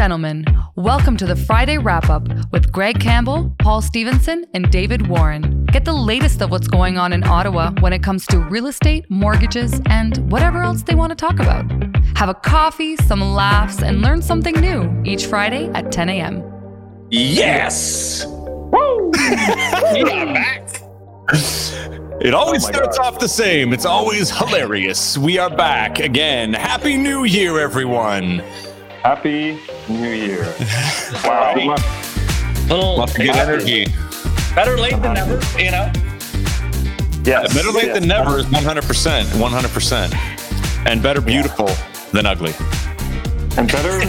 gentlemen, welcome to the Friday Wrap-Up with Greg Campbell, Paul Stevenson, and David Warren. Get the latest of what's going on in Ottawa when it comes to real estate, mortgages, and whatever else they want to talk about. Have a coffee, some laughs, and learn something new each Friday at 10 a.m. Yes! Woo! Yeah, back! It always starts off the same. It's always hilarious. We are back again. Happy New Year, everyone. Happy New Year. Wow. Good energy. Better late than never, you know? Yeah. Better late than never is 100%. 100%. And better beautiful than ugly. And better.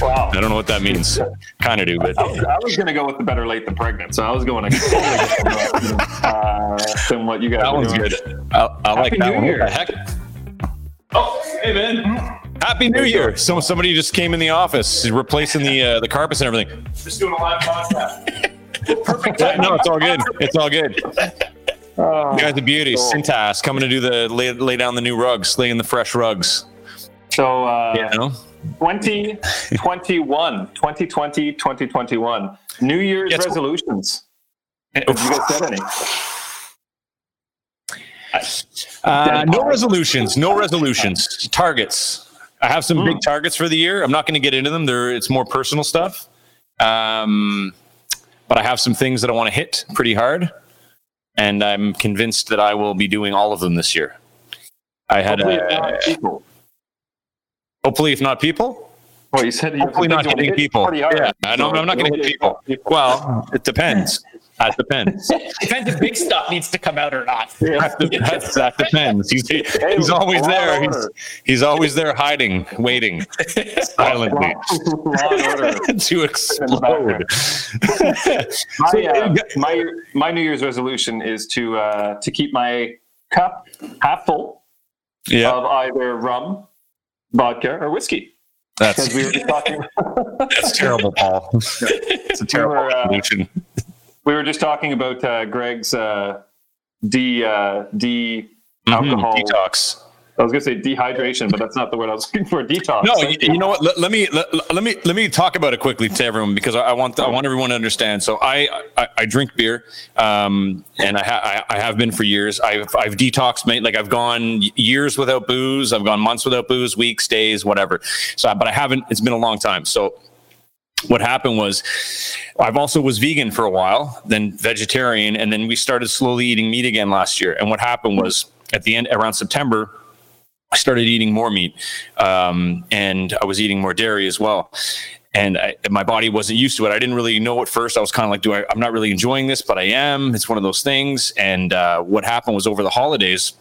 Wow. I don't know what that means. Kind of do, but I was going to go with the better late than pregnant. So I was going to than what you guys. That one's good. I like that one. What the heck? Oh, hey man! Happy New Year! Somebody just came in the office, replacing the carpets and everything. Just doing a live podcast. Perfect. No, it's all good. It's all good. You guys, the beauty, cool. Cintas coming to do the lay down the new rugs, laying the fresh rugs. So, 2021, New Year's resolutions. Have you guys said any? No resolutions. Targets. I have some big targets for the year. I'm not going to get into them. It's more personal stuff. But I have some things that I want to hit pretty hard. And I'm convinced that I will be doing all of them this year. I had hopefully, if not people. Well, you said hopefully not hitting people. Yeah, I'm not going to hit people. Well, it depends. That depends. Depends if big stuff needs to come out or not. Yeah. That depends. He's always there. He's always there, hiding, waiting, silently to explode. My New Year's resolution is to keep my cup half full of either rum, vodka, or whiskey. That's we were just talking. That's terrible, Paul. It's a terrible resolution. We were just talking about Greg's alcohol detox. I was going to say dehydration, but that's not the word I was looking for. Detox. No, you know what? Let me talk about it quickly to everyone because I want everyone to understand. So I drink beer, and I have been for years. I've detoxed, mate. Like I've gone years without booze. I've gone months without booze, weeks, days, whatever. So, but I haven't. It's been a long time. So. What happened was I've also was vegan for a while, then vegetarian, and then we started slowly eating meat again last year. And what happened was at the end, around September, I started eating more meat, and I was eating more dairy as well. And my body wasn't used to it. I didn't really know at first. I was kind of like, I'm not really enjoying this, but I am. It's one of those things. And what happened was over the holidays,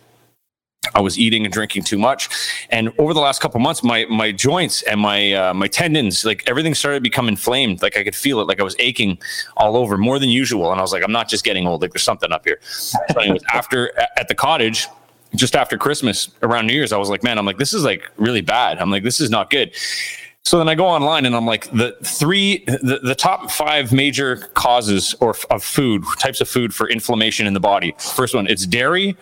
I was eating and drinking too much, and over the last couple of months, my joints and my tendons, like everything, started to become inflamed. Like I could feel it, like I was aching all over more than usual. And I was like, I'm not just getting old. Like there's something up here. So anyways, at the cottage, just after Christmas, around New Year's, I was like, man, I'm like, this is like really bad. I'm like, this is not good. So then I go online and I'm like, the top 5 major causes of food, types of food for inflammation in the body. First one, it's dairy,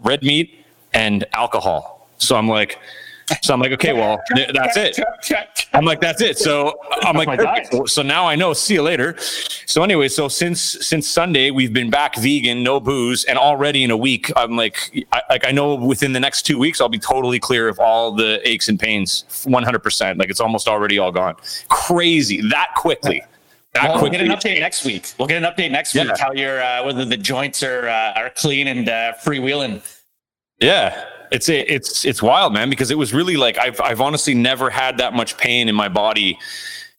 red meat, and alcohol. So I'm like, okay, well, that's it. I'm like, that's it. So I'm like, perfect. So now I know, see you later. So anyway, so since Sunday, we've been back vegan, no booze. And already in a week, I'm like, I know within the next 2 weeks, I'll be totally clear of all the aches and pains, 100%. Like it's almost already all gone. Crazy that quickly. We'll get an update next week. How your whether the joints are clean and freewheeling. Yeah, it's wild, man, because it was really like I've honestly never had that much pain in my body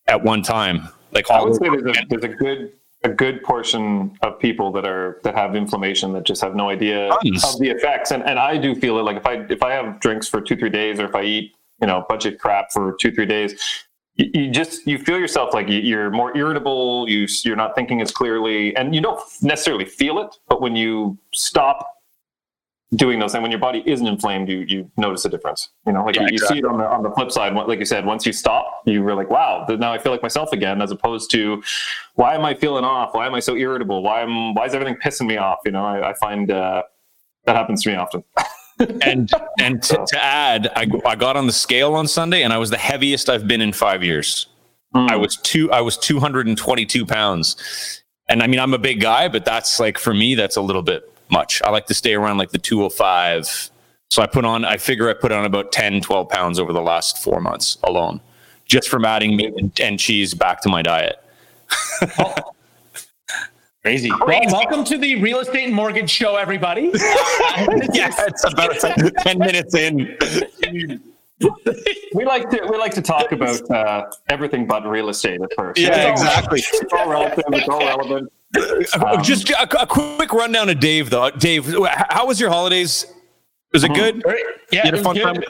at one time. Like I would say there's a good portion of people that have inflammation that just have no idea of the effects. And I do feel it, like if I have drinks for 2-3 days, or if I eat, budget crap for 2-3 days, you feel yourself like you're more irritable, you're not thinking as clearly, and you don't necessarily feel it, but when you stop doing those, and when your body isn't inflamed, you notice a difference. You see it on the flip side. Like you said, once you stop, you were like, wow, now I feel like myself again, as opposed to, why am I feeling off? Why am I so irritable? Why is everything pissing me off? I find that happens to me often. And to add, I got on the scale on Sunday and I was the heaviest I've been in 5 years. I was 222 pounds. And I mean, I'm a big guy, but that's like, for me, that's a little bit much. I like to stay around like the 205. So I put on about 10, 12 pounds over the last 4 months alone, just from adding meat and cheese back to my diet. Crazy. Well, welcome to the Real Estate and Mortgage Show, everybody. It's about 10 minutes in. We like to talk about everything but real estate at first. Yeah, exactly. It's all relative. It's all relevant. Just a quick rundown of Dave, though. Dave, how was your holidays? Was it good? Yeah, it was good.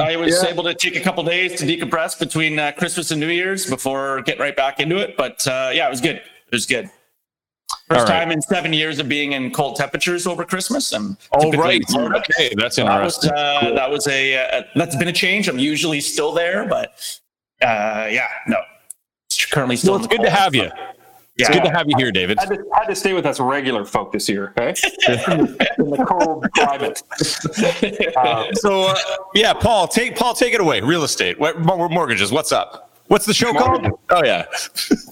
I was able to take a couple days to decompress between Christmas and New Year's before getting right back into it. But it was good. It was good. First time in 7 years of being in cold temperatures over Christmas. All right. Okay, that's interesting. That's been a change. I'm usually still there, but currently still. Well, it's good to have you. Yeah. It's good to have you here, David. I had to stay with us regular folk this year, okay? In the cold climate. Paul, take it away. Real estate, mortgages. What's up? What's the show called? Oh, yeah.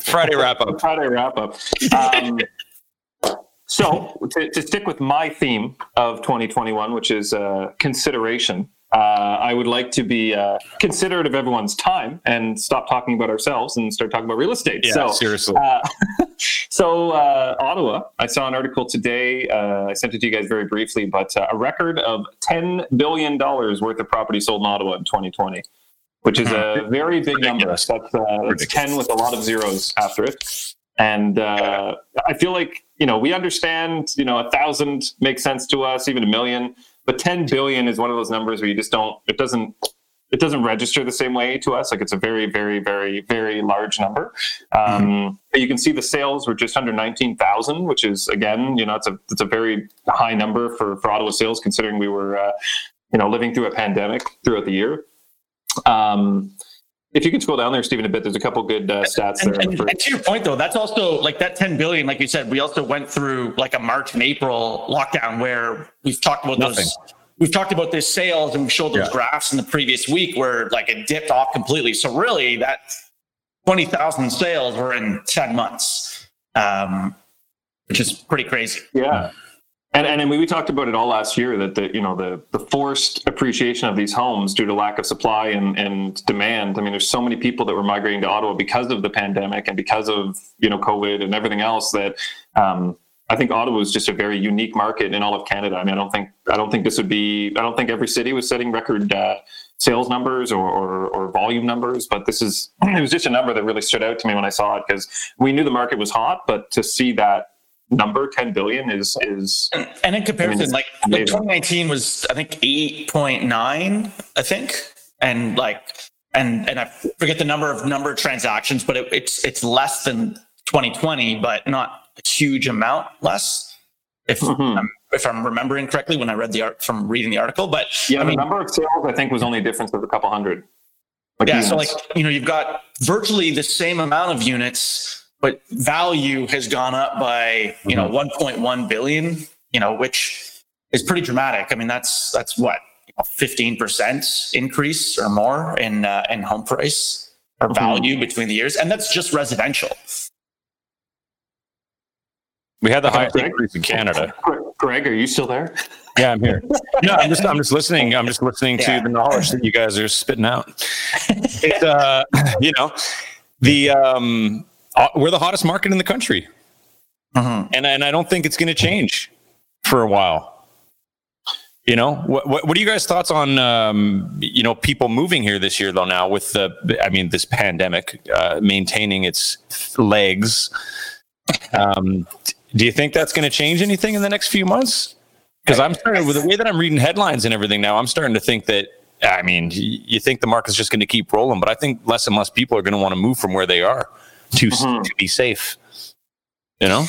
Friday Wrap Up. So to stick with my theme of 2021, which is consideration, I would like to be considerate of everyone's time and stop talking about ourselves and start talking about real estate. Yeah, so, seriously. Ottawa, I saw an article today. I sent it to you guys very briefly, but a record of $10 billion worth of property sold in Ottawa in 2020. Which is a very big number. That's 10 with a lot of zeros after it. And I feel like, we understand, 1,000 makes sense to us, even 1 million, but 10 billion is one of those numbers where you just it doesn't register the same way to us. Like it's a very, very, very, very large number. But you can see the sales were just under 19,000, which is, again, it's a very high number for Ottawa sales, considering we were, living through a pandemic throughout the year. If you can scroll down there, Stephen, a bit, there's a couple good stats there. And to your point, though, that's also like that 10 billion, like you said, we also went through like a March and April lockdown where we've talked about those sales, and we showed those graphs in the previous week where like it dipped off completely. So really that 20,000 sales were in 10 months, which is pretty crazy. Yeah. And we talked about it all last year that the forced appreciation of these homes due to lack of supply and demand. I mean, there's so many people that were migrating to Ottawa because of the pandemic and because of COVID and everything else that I think Ottawa is just a very unique market in all of Canada. I mean, I don't think every city was setting record sales numbers or volume numbers, but it was just a number that really stood out to me when I saw it because we knew the market was hot, but to see that number 10 billion is and in comparison, like 2019 was I think 8.9, I think, and I forget the number of transactions, but it's less than 2020, but not a huge amount less. If I'm remembering correctly, when I read reading the article, but yeah, the number of sales I think was only a difference of a couple hundred. So you've got virtually the same amount of units. But value has gone up by, 1.1 billion, which is pretty dramatic. I mean, that's what, 15% increase or more in home price or value between the years. And that's just residential. We had the highest increase in Canada. Greg, are you still there? Yeah, I'm here. No, I'm just listening. I'm just listening to the knowledge that you guys are spitting out. It's, we're the hottest market in the country, and I don't think it's going to change for a while. What are you guys' thoughts on people moving here this year though? Now with this pandemic maintaining its legs, do you think that's going to change anything in the next few months? Because I'm starting with the way that I'm reading headlines and everything now. I'm starting to think that. I mean, you think the market's just going to keep rolling, but I think less and less people are going to want to move from where they are. To be safe, Yeah,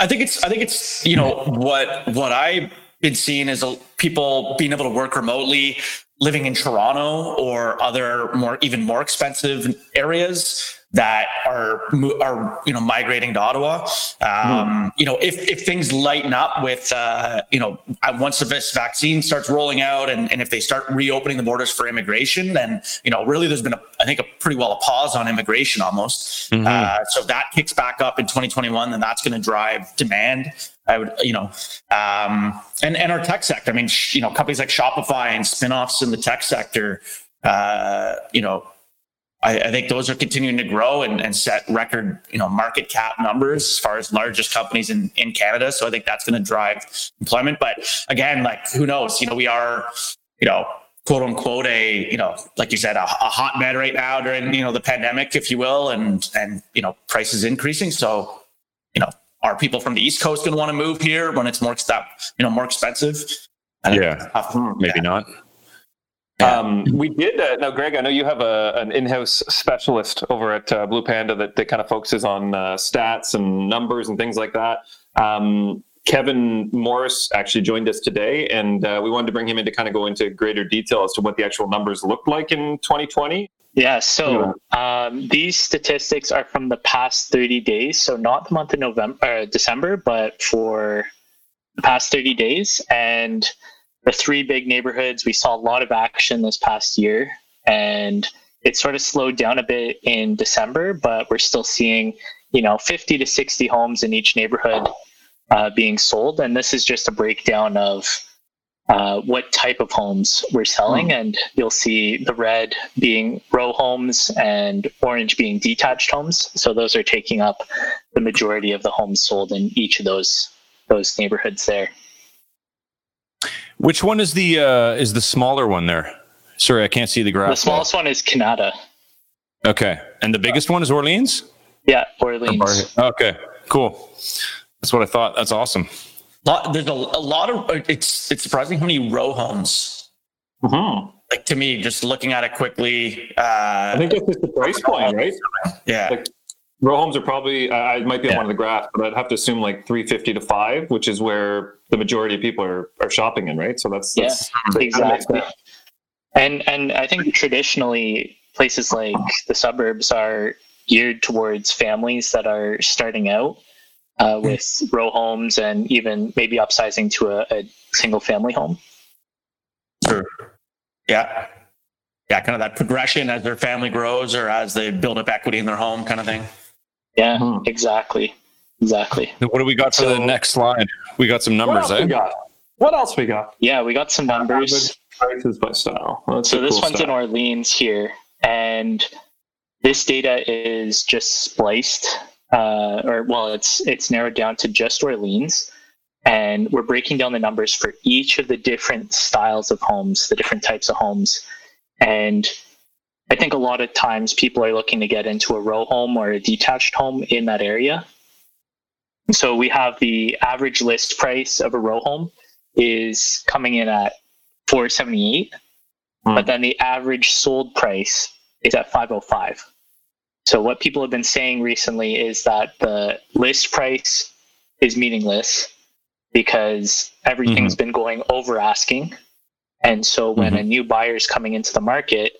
I think it's what I've been seeing is people being able to work remotely, living in Toronto or other even more expensive areas. that are migrating to Ottawa. If things lighten up with once this vaccine starts rolling out, and if they start reopening the borders for immigration, then really there's been I think a pretty well a pause on immigration almost. Mm-hmm. So that kicks back up in 2021, then that's going to drive demand. I would, and our tech sector. I mean, companies like Shopify and spinoffs in the tech sector. I think those are continuing to grow and set record, market cap numbers as far as largest companies in Canada. So I think that's going to drive employment. But again, who knows? We are, quote unquote, like you said, a hotbed right now during the pandemic, if you will, and prices increasing. So are people from the East Coast going to want to move here when it's more expensive? Maybe not. We did. Now, Greg, I know you have an in-house specialist over at Blue Panda that kind of focuses on stats and numbers and things like that. Kevin Morris actually joined us today, and we wanted to bring him in to kind of go into greater detail as to what the actual numbers looked like in 2020. Yeah, so these statistics are from the past 30 days, so not the month of December, but for the past 30 days. And the three big neighborhoods, we saw a lot of action this past year, and it sort of slowed down a bit in December, but we're still seeing, 50 to 60 homes in each neighborhood being sold. And this is just a breakdown of what type of homes we're selling. Mm-hmm. And you'll see the red being row homes and orange being detached homes. So those are taking up the majority of the homes sold in each of those neighborhoods there. Which one is the smaller one there? Sorry, I can't see the graph. The smallest one is Kanata. Okay. And the biggest one is Orleans? Yeah, Orleans. Okay, cool. That's what I thought. That's awesome. There's a lot of... It's surprising how many row homes. Mm-hmm. To me, just looking at it quickly... I think that's just the price point, right? Yeah. Row homes are probably, I might be on one of the graphs, but I'd have to assume $350 to $500, which is where the majority of people are shopping in, right? So that's exactly. And I think traditionally places like the suburbs are geared towards families that are starting out with row homes and even maybe upsizing to a single family home. Sure. Yeah. Yeah, kind of that progression as their family grows or as they build up equity in their home kind of thing. Yeah, exactly. What do we got for the next slide? We got some numbers, What else we got? Yeah, we got some numbers. Prices by style. So this one's in Orleans here, and this data is just spliced, it's narrowed down to just Orleans, and we're breaking down the numbers for each of the different styles of homes, the different types of homes. And I think a lot of times people are looking to get into a row home or a detached home in that area. So we have the average list price of a row home is coming in at $478, but then the average sold price is at $505. So what people have been saying recently is that the list price is meaningless because everything's been going over asking. And so when a new buyer is coming into the market,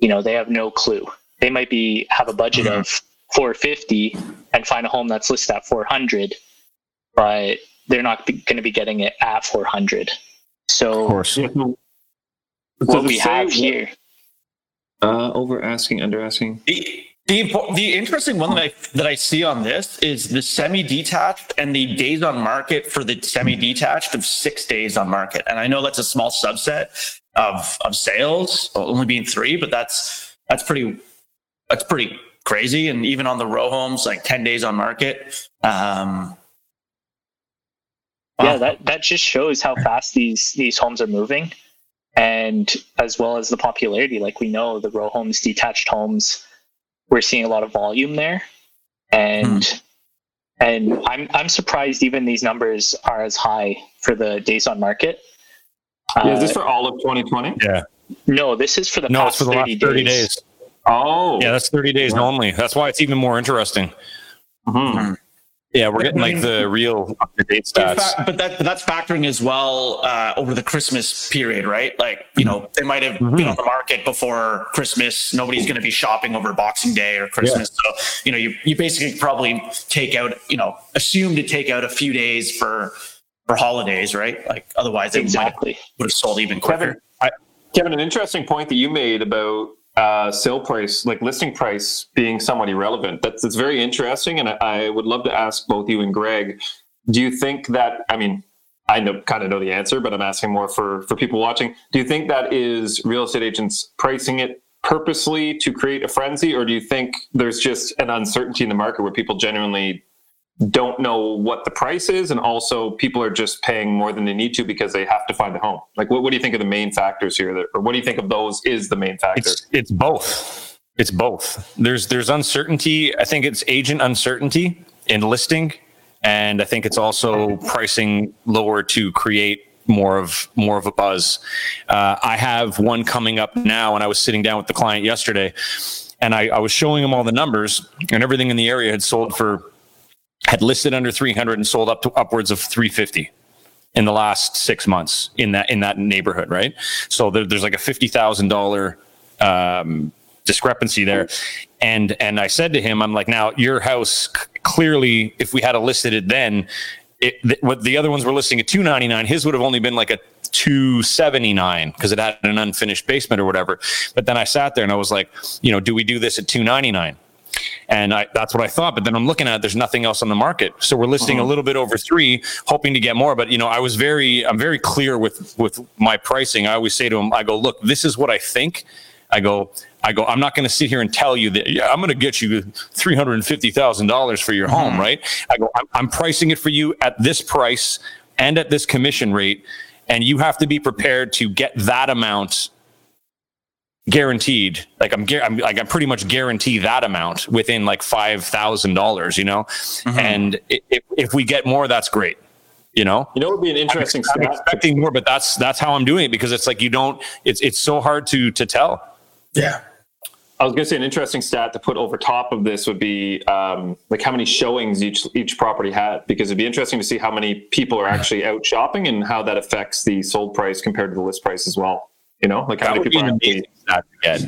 they have no clue. They might have a budget of $450 and find a home that's listed at $400, but they're not going to be getting it at $400. So of course. What we have here. Over asking, under asking. The interesting one that I see on this is the semi-detached and the days on market for the semi-detached of 6 days on market. And I know that's a small subset of sales, only being 3, but that's pretty crazy. And even on the row homes, 10 days on market. Yeah, that just shows how fast these homes are moving, and as well as the popularity. We know the row homes, detached homes. We're seeing a lot of volume there, and I'm surprised even these numbers are as high for the days on market. Is this for all of 2020? Yeah. No, this is for the past 30 days. Oh, yeah, that's 30 days normally. That's why it's even more interesting. Mm-hmm. Yeah, we're getting like the real up-to-date stats. But that's factoring as well over the Christmas period, right? Like, you know, they might have been on the market before Christmas. Nobody's going to be shopping over Boxing Day or Christmas. Yeah. So, you know, you basically probably assume to take out a few days for holidays, right? Like, otherwise they would have sold even quicker. Kevin, an interesting point that you made about sale price, like listing price, being somewhat irrelevant. That's very interesting, and I would love to ask both you and Greg. Do you think that? I mean, I kind of know the answer, but I'm asking more for people watching. Do you think that is real estate agents pricing it purposely to create a frenzy, or do you think there's just an uncertainty in the market where people genuinely don't know what the price is, and also people are just paying more than they need to because they have to find a home? Like, what do you think of the main factors here, or what do you think of those is the main factor? It's both. It's both. There's uncertainty. I think it's agent uncertainty in listing, and I think it's also pricing lower to create more of a buzz. I have one coming up now, and I was sitting down with the client yesterday, and I was showing him all the numbers, and everything in the area had listed under 300 and sold up to upwards of 350 in the last 6 months in that neighborhood, right? So there's like a $50,000 discrepancy there. And I said to him, I'm like, now your house, clearly, if we had listed it then, what the other ones were listing at 299, his would have only been like a 279 because it had an unfinished basement or whatever. But then I sat there and I was like, you know, do we do this at 299? And that's what I thought. But then I'm looking at it, there's nothing else on the market. So we're listing a little bit over 3, hoping to get more. But, you know, I'm very clear with my pricing. I always say to them, I go, look, this is what I think. I go, I'm not going to sit here and tell you that I'm going to get you $350,000 for your home, right? I go, I'm pricing it for you at this price and at this commission rate. And you have to be prepared to get that amount guaranteed. Like I'm pretty much guarantee that amount within like $5,000, you know? And if we get more, that's great. You know, it'd be an interesting stat. I'm expecting more, but that's how I'm doing it, because it's like, it's so hard to tell. Yeah. I was going to say an interesting stat to put over top of this would be like how many showings each property had, because it'd be interesting to see how many people are actually out shopping and how that affects the sold price compared to the list price as well. You know, like how many people are. Yeah,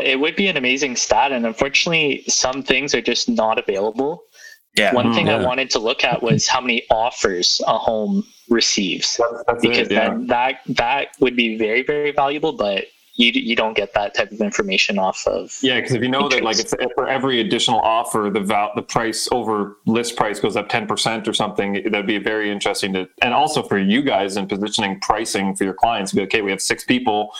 it would be an amazing stat. And unfortunately, some things are just not available. Yeah. One thing I wanted to look at was how many offers a home receives, that would be very, very valuable. But you don't get that type of information off of. Yeah, because if you know interest. That like it's, for every additional offer, the price over list price goes up 10% or something, that'd be very interesting to. And also for you guys in positioning pricing for your clients, be okay, we have 6 people.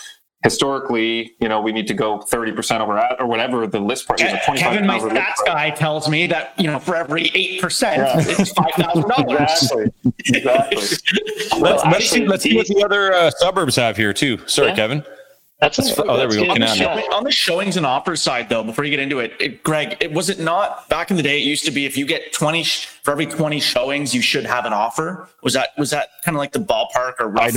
Historically, you know, we need to go 30% over or whatever the list price is. Kevin, my stats guy tells me that, you know, for every 8%, it's $5,000. Exactly. Let's see what the other suburbs have here too. Sorry, Kevin. There we go. On the showings and offers side, though, before you get into it, Greg, back in the day, it used to be if you get 20 for every 20 showings, you should have an offer. Was that kind of like the ballpark or rough? I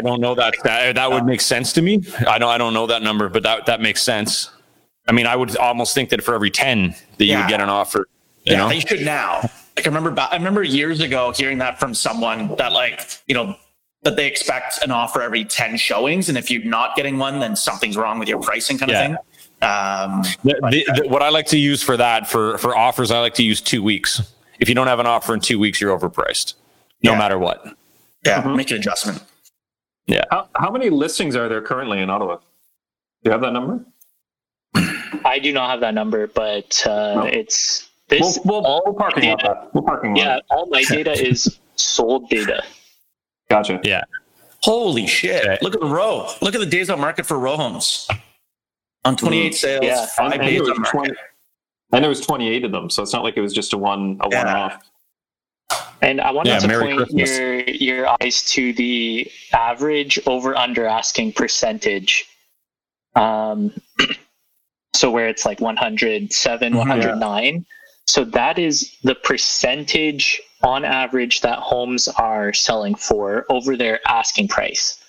don't know that. That would make sense to me. I don't know that number, but that makes sense. I mean, I would almost think that for every 10 that you would get an offer. You know? They should now. Like I remember years ago hearing that from someone that, like, you know, that they expect an offer every 10 showings. And if you're not getting one, then something's wrong with your pricing kind of thing. What I like to use for that, for offers, I like to use 2 weeks. If you don't have an offer in 2 weeks, you're overpriced no matter what. Yeah. Make an adjustment. Yeah. How many listings are there currently in Ottawa? Do you have that number? I do not have that number, but it's this. We'll parking lot that. We'll parking lot. Yeah. All my data is sold data. Gotcha. Yeah. Holy shit. Okay. Look at the row. Look at the days on market for row homes. On 28 sales, 5 days on market. And there was 28 of them, so it's not like it was just a one-off. And I wanted to Merry point your eyes to the average over-under asking percentage. So where it's like 107, 109. Yeah. So that is the percentage on average that homes are selling for over their asking price.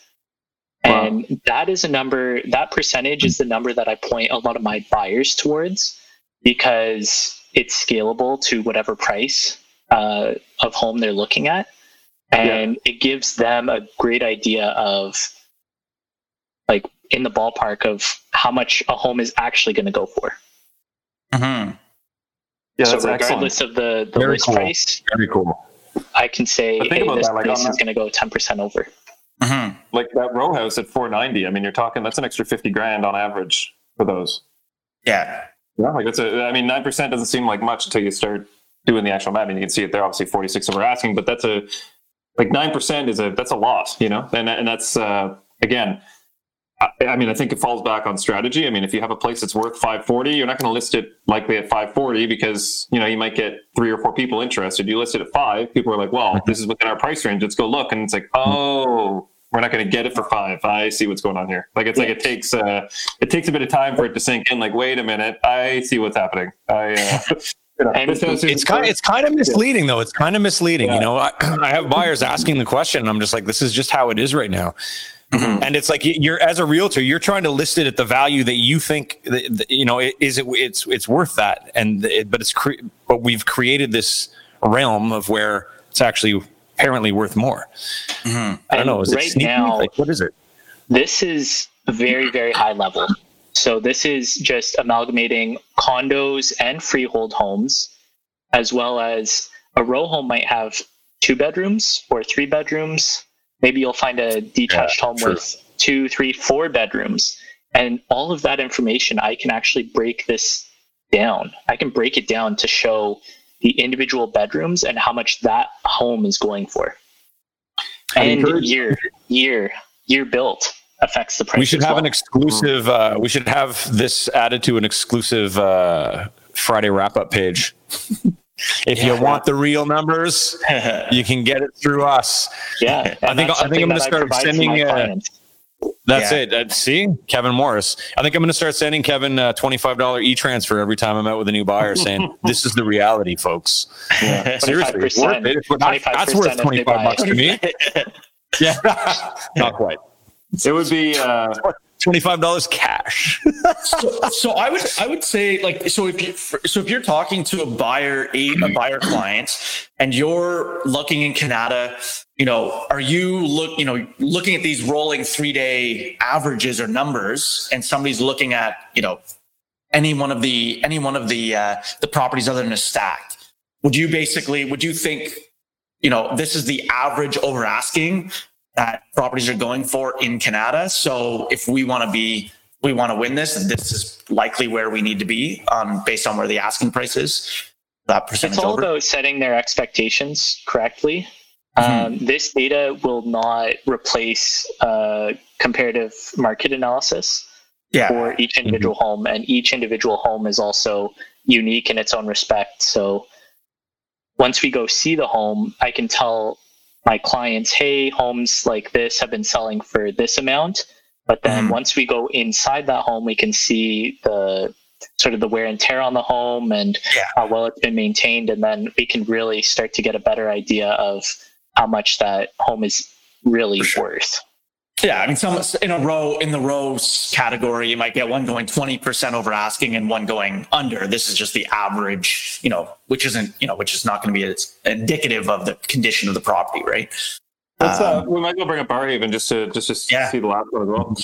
Wow. And that is a number, that percentage is the number that I point a lot of my buyers towards, because it's scalable to whatever price of home they're looking at. And it gives them a great idea of like in the ballpark of how much a home is actually going to go for. Mm-hmm. Yeah, so regardless of the list price, I can say, hey, this price is going to go 10% over. Mm-hmm. Like that row house at 490. I mean, you're talking, that's an extra 50 grand on average for those. Yeah. Yeah, like that's a, I mean, 9% doesn't seem like much until you start doing the actual math. And you can see it there, obviously 46 over asking, but that's a, like 9% is a, that's a lot, you know? And that's, again, I mean, I think it falls back on strategy. I mean, if you have a place that's worth 540, you're not going to list it likely at 540 because, you know, you might get 3 or 4 people interested. You list it at 5, people are like, well, this is within our price range. Let's go look. And it's like, oh, we're not going to get it for 5. I see what's going on here. Like, it's like, it takes a bit of time for it to sink in. Like, wait a minute. I see what's happening. You know, and it's kind of misleading though. It's kind of misleading. Yeah. You know, I have buyers asking the question and I'm just like, this is just how it is right now. Mm-hmm. And it's like, you're as a realtor, you're trying to list it at the value that you think, you know, it's worth that. And but we've created this realm of where it's actually apparently worth more. Mm-hmm. I don't know. Is right it now, like, what is it? This is very, very high level. So this is just amalgamating condos and freehold homes, as well as a row home might have 2 bedrooms or 3 bedrooms. Maybe you'll find a detached home with 2, 3, 4 bedrooms. And all of that information, I can actually break this down. I can break it down to show the individual bedrooms and how much that home is going for. And year built affects the price. We should have an exclusive, we should have this added to an exclusive Friday wrap-up page. If you want the real numbers, you can get it through us. Yeah, I think I'm going to start sending. That's it. See, Kevin Morris. I think I'm going to start sending Kevin $25 e-transfer every time I'm out with a new buyer, saying this is the reality, folks. Yeah. Seriously, it's worth it. That's worth $25 to me. Yeah, not quite. It would be. $25 cash. So I would say like, if you're talking to a buyer client and you're looking in Canada, you know, are you looking at these rolling 3-day averages or numbers, and somebody's looking at, you know, any one of the properties other than a stack, would you think, you know, this is the average over asking that properties are going for in Canada? So if we want to win this, and this is likely where we need to be based on where the asking price is. That percentage. It's all about setting their expectations correctly. Mm-hmm. This data will not replace comparative market analysis for each individual home, and each individual home is also unique in its own respect. So once we go see the home, I can tell my clients, hey, homes like this have been selling for this amount. But then once we go inside that home, we can see the sort of the wear and tear on the home and how well it's been maintained. And then we can really start to get a better idea of how much that home is really worth. Yeah. I mean, some in the rows category, you might get one going 20% over asking and one going under. This is just the average, you know, which is not going to be indicative of the condition of the property. Right. Let's, we might go bring up Barhaven just to see the last one as well.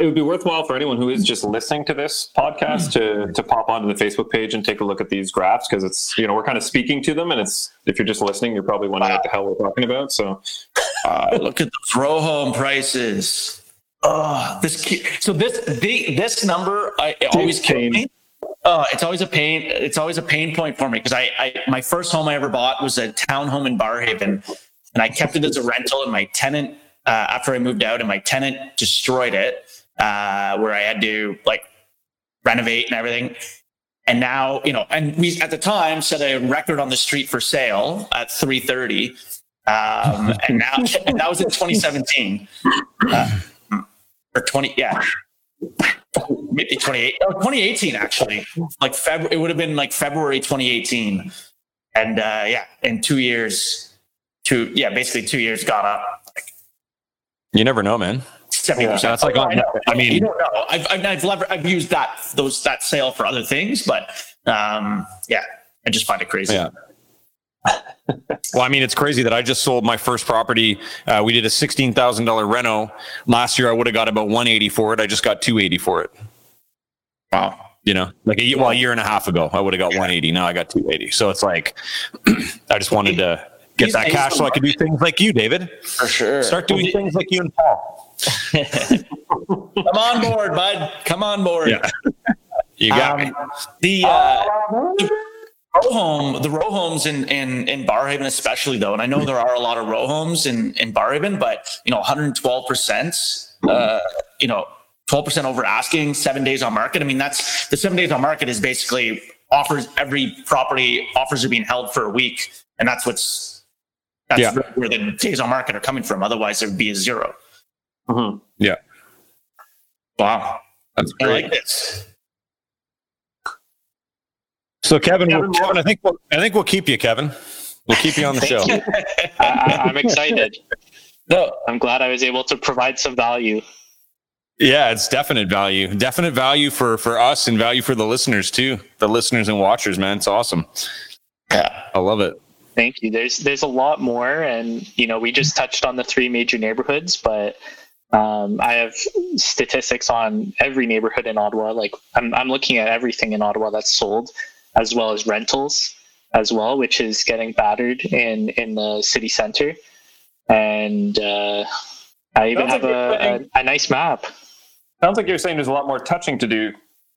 It would be worthwhile for anyone who is just listening to this podcast to pop onto the Facebook page and take a look at these graphs, because it's, you know, we're kind of speaking to them, and it's, if you're just listening, you're probably wondering what the hell we're talking about. So look at those row home prices. This number always kills me. It's always a pain. It's always a pain point for me, because my first home I ever bought was a townhome in Barhaven. And I kept it as a rental, and my tenant, after I moved out, and my tenant destroyed it, where I had to like renovate and everything. And now, you know, and we at the time set a record on the street for sale at 330. And that was in 2017 maybe 2018 actually. Like it would have been like February 2018, and in 2 years. Basically 2 years got up. Like, you never know, man. 70%. That's like, I mean, you don't know. I've used that sale for other things, but I just find it crazy. Yeah. Well, I mean, it's crazy that I just sold my first property. We did a $16,000 reno. Last year, I would have got about $180 for it. I just got $280 for it. Wow. You know, like a year and a half ago, I would have got $180. Now I got $280. So it's like, I just wanted to get that cash so I could do things like you, David. For sure. Start doing things like you and Paul. Come on board, bud. Come on board. Yeah. You got me. The row homes in Barrhaven, especially though, and I know there are a lot of row homes in Barrhaven, but you know, 112%, 12% over asking, 7 days on market. I mean, that's the 7 days on market is basically offers are being held for a week. And that's where the days on market are coming from. Otherwise there'd be a zero. Mm-hmm. Yeah. Wow. That's great. I like this. So Kevin, I think we'll keep you, Kevin. We'll keep you on the show. I'm excited. No, I'm glad I was able to provide some value. Yeah, it's definite value for us and value for the listeners too. The listeners and watchers, man, it's awesome. Yeah, I love it. Thank you. There's a lot more, and we just touched on the three major neighborhoods, but I have statistics on every neighborhood in Ottawa. Like I'm looking at everything in Ottawa that's sold, as well as rentals, as well, which is getting battered in the city center, and I even have a nice map. Sounds like you're saying there's a lot more touching to do,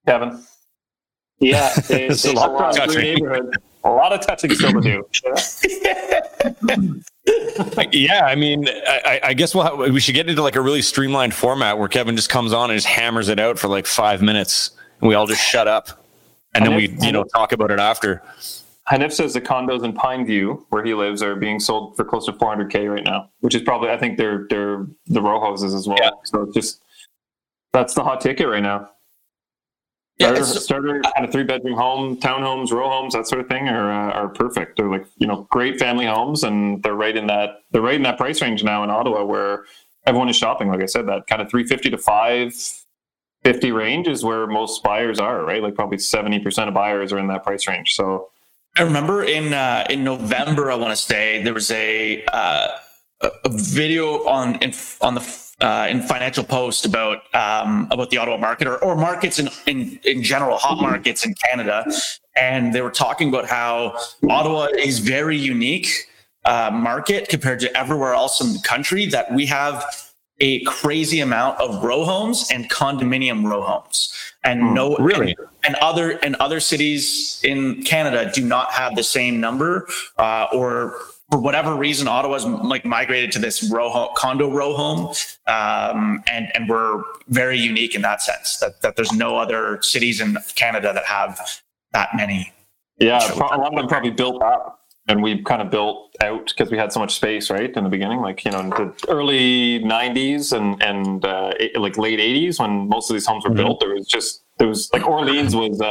Kevin. Yeah, there's a lot of touching. A lot of touching still to do. Yeah, I mean, I guess we should get into like a really streamlined format where Kevin just comes on and just hammers it out for like 5 minutes, and we all just shut up, and then we talk about it after. Hanif says the condos in Pineview, where he lives, are being sold for close to $400,000 right now, which is probably, I think, they're the row houses as well. Yeah. So it's just that's the hot ticket right now. Starter kind of 3-bedroom home, townhomes, row homes, that sort of thing are perfect. They're like great family homes, and they're right in that price range now in Ottawa where everyone is shopping. Like I said, that kind of $350,000 to $550,000 range is where most buyers are, right? Like probably 70% of buyers are in that price range. So I remember in November, I want to say there was a video in Financial Post about the Ottawa market or markets in general, hot markets in Canada. And they were talking about how Ottawa is very unique market compared to everywhere else in the country, that we have a crazy amount of row homes and condominium row homes. And other cities in Canada do not have the same number or for whatever reason, Ottawa's like migrated to this condo row home, and we're very unique in that sense. That there's no other cities in Canada that have that many. Yeah, a lot of them probably built up, and we've kind of built out because we had so much space, right, in the beginning, like in the early '90s and like late '80s when most of these homes were built. There was like Orleans was.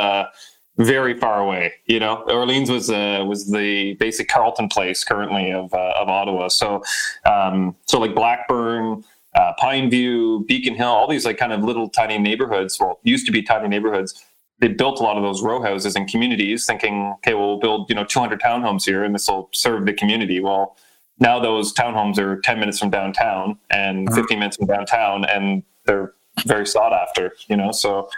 Very far away, Orleans was the basic Carleton Place currently of Ottawa. So like Blackburn, Pineview, Beacon Hill, all these like kind of little tiny neighborhoods. Well, used to be tiny neighborhoods. They built a lot of those row houses and communities, thinking, okay, we'll build 200 townhomes here, and this will serve the community. Well, now those townhomes are 10 minutes from downtown and 15 minutes from downtown, and they're very sought after. So.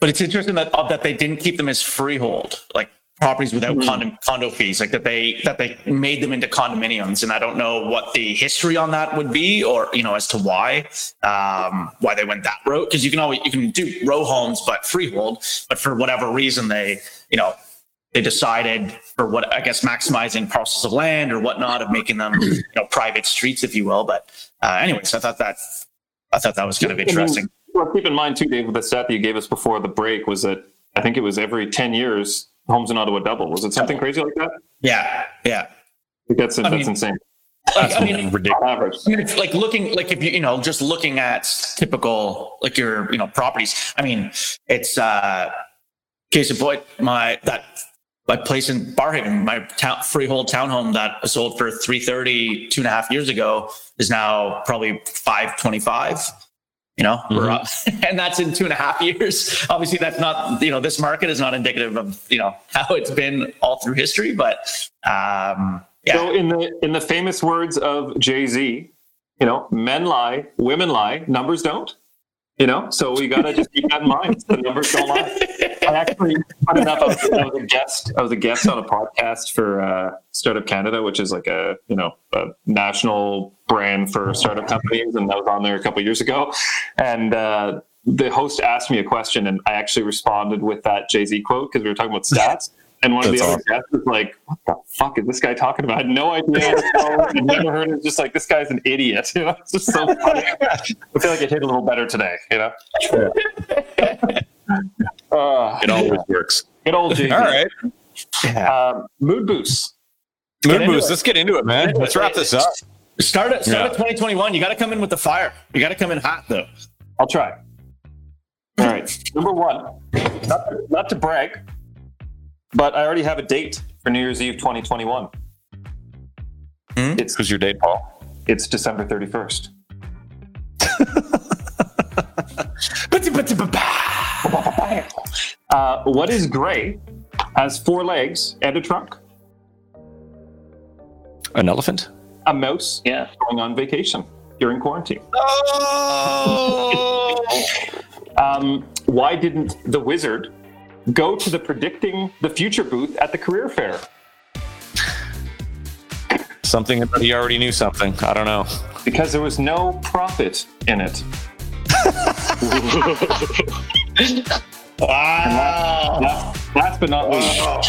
But it's interesting that they didn't keep them as freehold, like properties without condo fees, like that they made them into condominiums. And I don't know what the history on that would be, or as to why they went that route. Because you can do row homes, but freehold. But for whatever reason, they decided for what I guess maximizing parcels of land or whatnot of making them private streets, if you will. But anyways, I thought that was kind of interesting. Well, keep in mind too, Dave, the stat that you gave us before the break was that I think it was every 10 years homes in Ottawa double. Was it something crazy like that? Yeah. That's insane. That's ridiculous. Like looking, like if just looking at typical like your properties. I mean, it's case in point, my place in Barrhaven, my freehold townhome that was sold for $330 2.5 years ago is now probably $525. We're up, and that's in 2.5 years. Obviously, that's not, this market is not indicative of, how it's been all through history, but yeah. So in the famous words of Jay-Z, men lie, women lie, numbers don't. So we got to just keep that in mind. The numbers don't lie. I actually, funny enough, I was a guest on a podcast for Startup Canada, which is like a national brand for startup companies. And I was on there a couple of years ago. And the host asked me a question, and I actually responded with that Jay-Z quote because we were talking about stats. And one of the other guests was like, what the fuck is this guy talking about? I had no idea. I've never heard of it. Just like, this guy's an idiot. It's just so funny. I feel like it hit a little better today, Sure. It always works. Good old Jay-Z. All right. Yeah. Mood boost. Let's get into it, man. Let's wrap this up. Start at 2021. You got to come in with the fire. You got to come in hot, though. I'll try. All right. Number one, not to brag, but I already have a date for New Year's Eve 2021. Who's your date, Paul? It's December 31st. What is gray, has 4 legs and a trunk? An elephant? A mouse going on vacation during quarantine. Oh! Why didn't the wizard go to the Predicting the Future booth at the career fair? He already knew something. I don't know. Because there was no profit in it. Wow. Last but not least. Wow.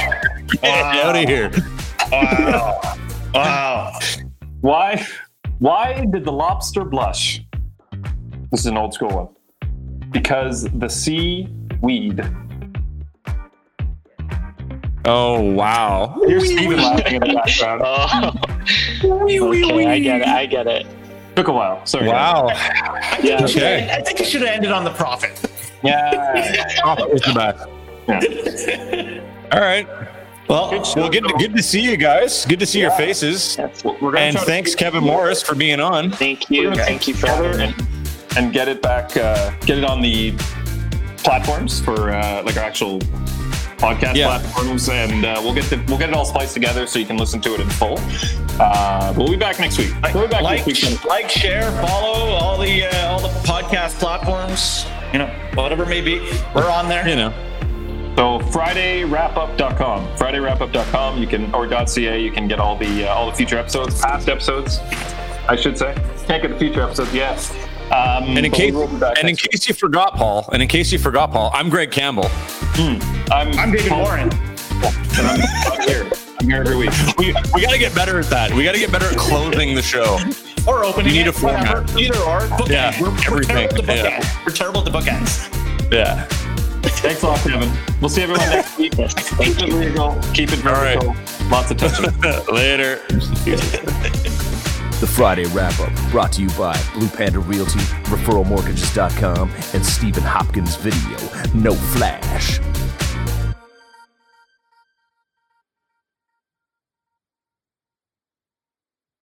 Out of here. Wow. Wow. Why did the lobster blush? This is an old school one. Because the seaweed. Oh, wow. Here's Stephen laughing in the background. Okay, I get it. Took a while. Sorry. Wow. I think you should have ended on the profit. Yeah. Profit was the best. Yeah. All right. Well, good to see you guys. Good to see your faces. And thanks, Kevin Morris, for being on. Thank you. Thank you for having me. And get it back. Get it on the platforms for our actual podcast platforms, and we'll get it all spliced together so you can listen to it in full. We'll be back next week. Share, follow all the podcast platforms, whatever it may be. We're on there. So FridayWrapUp.com, you can, or .ca, you can get all the future episodes, past episodes, I should say. Can't get the future episodes yet. And in case you forgot, Paul, I'm Greg Campbell. I'm David Warren. And I'm here. I'm here every week. We got to get better at that. We got to get better at closing the show. Or opening. You need a format. Whatever. Either or. Book everything. We're terrible at the bookends. Yeah. Thanks a lot, Kevin. We'll see everyone next week. Keep it legal. Keep it vertical. Right. Lots of touch. Later. The Friday Wrap-Up, brought to you by Blue Panda Realty, ReferralMortgages.com, and Stephen Hopkins Video, No Flash.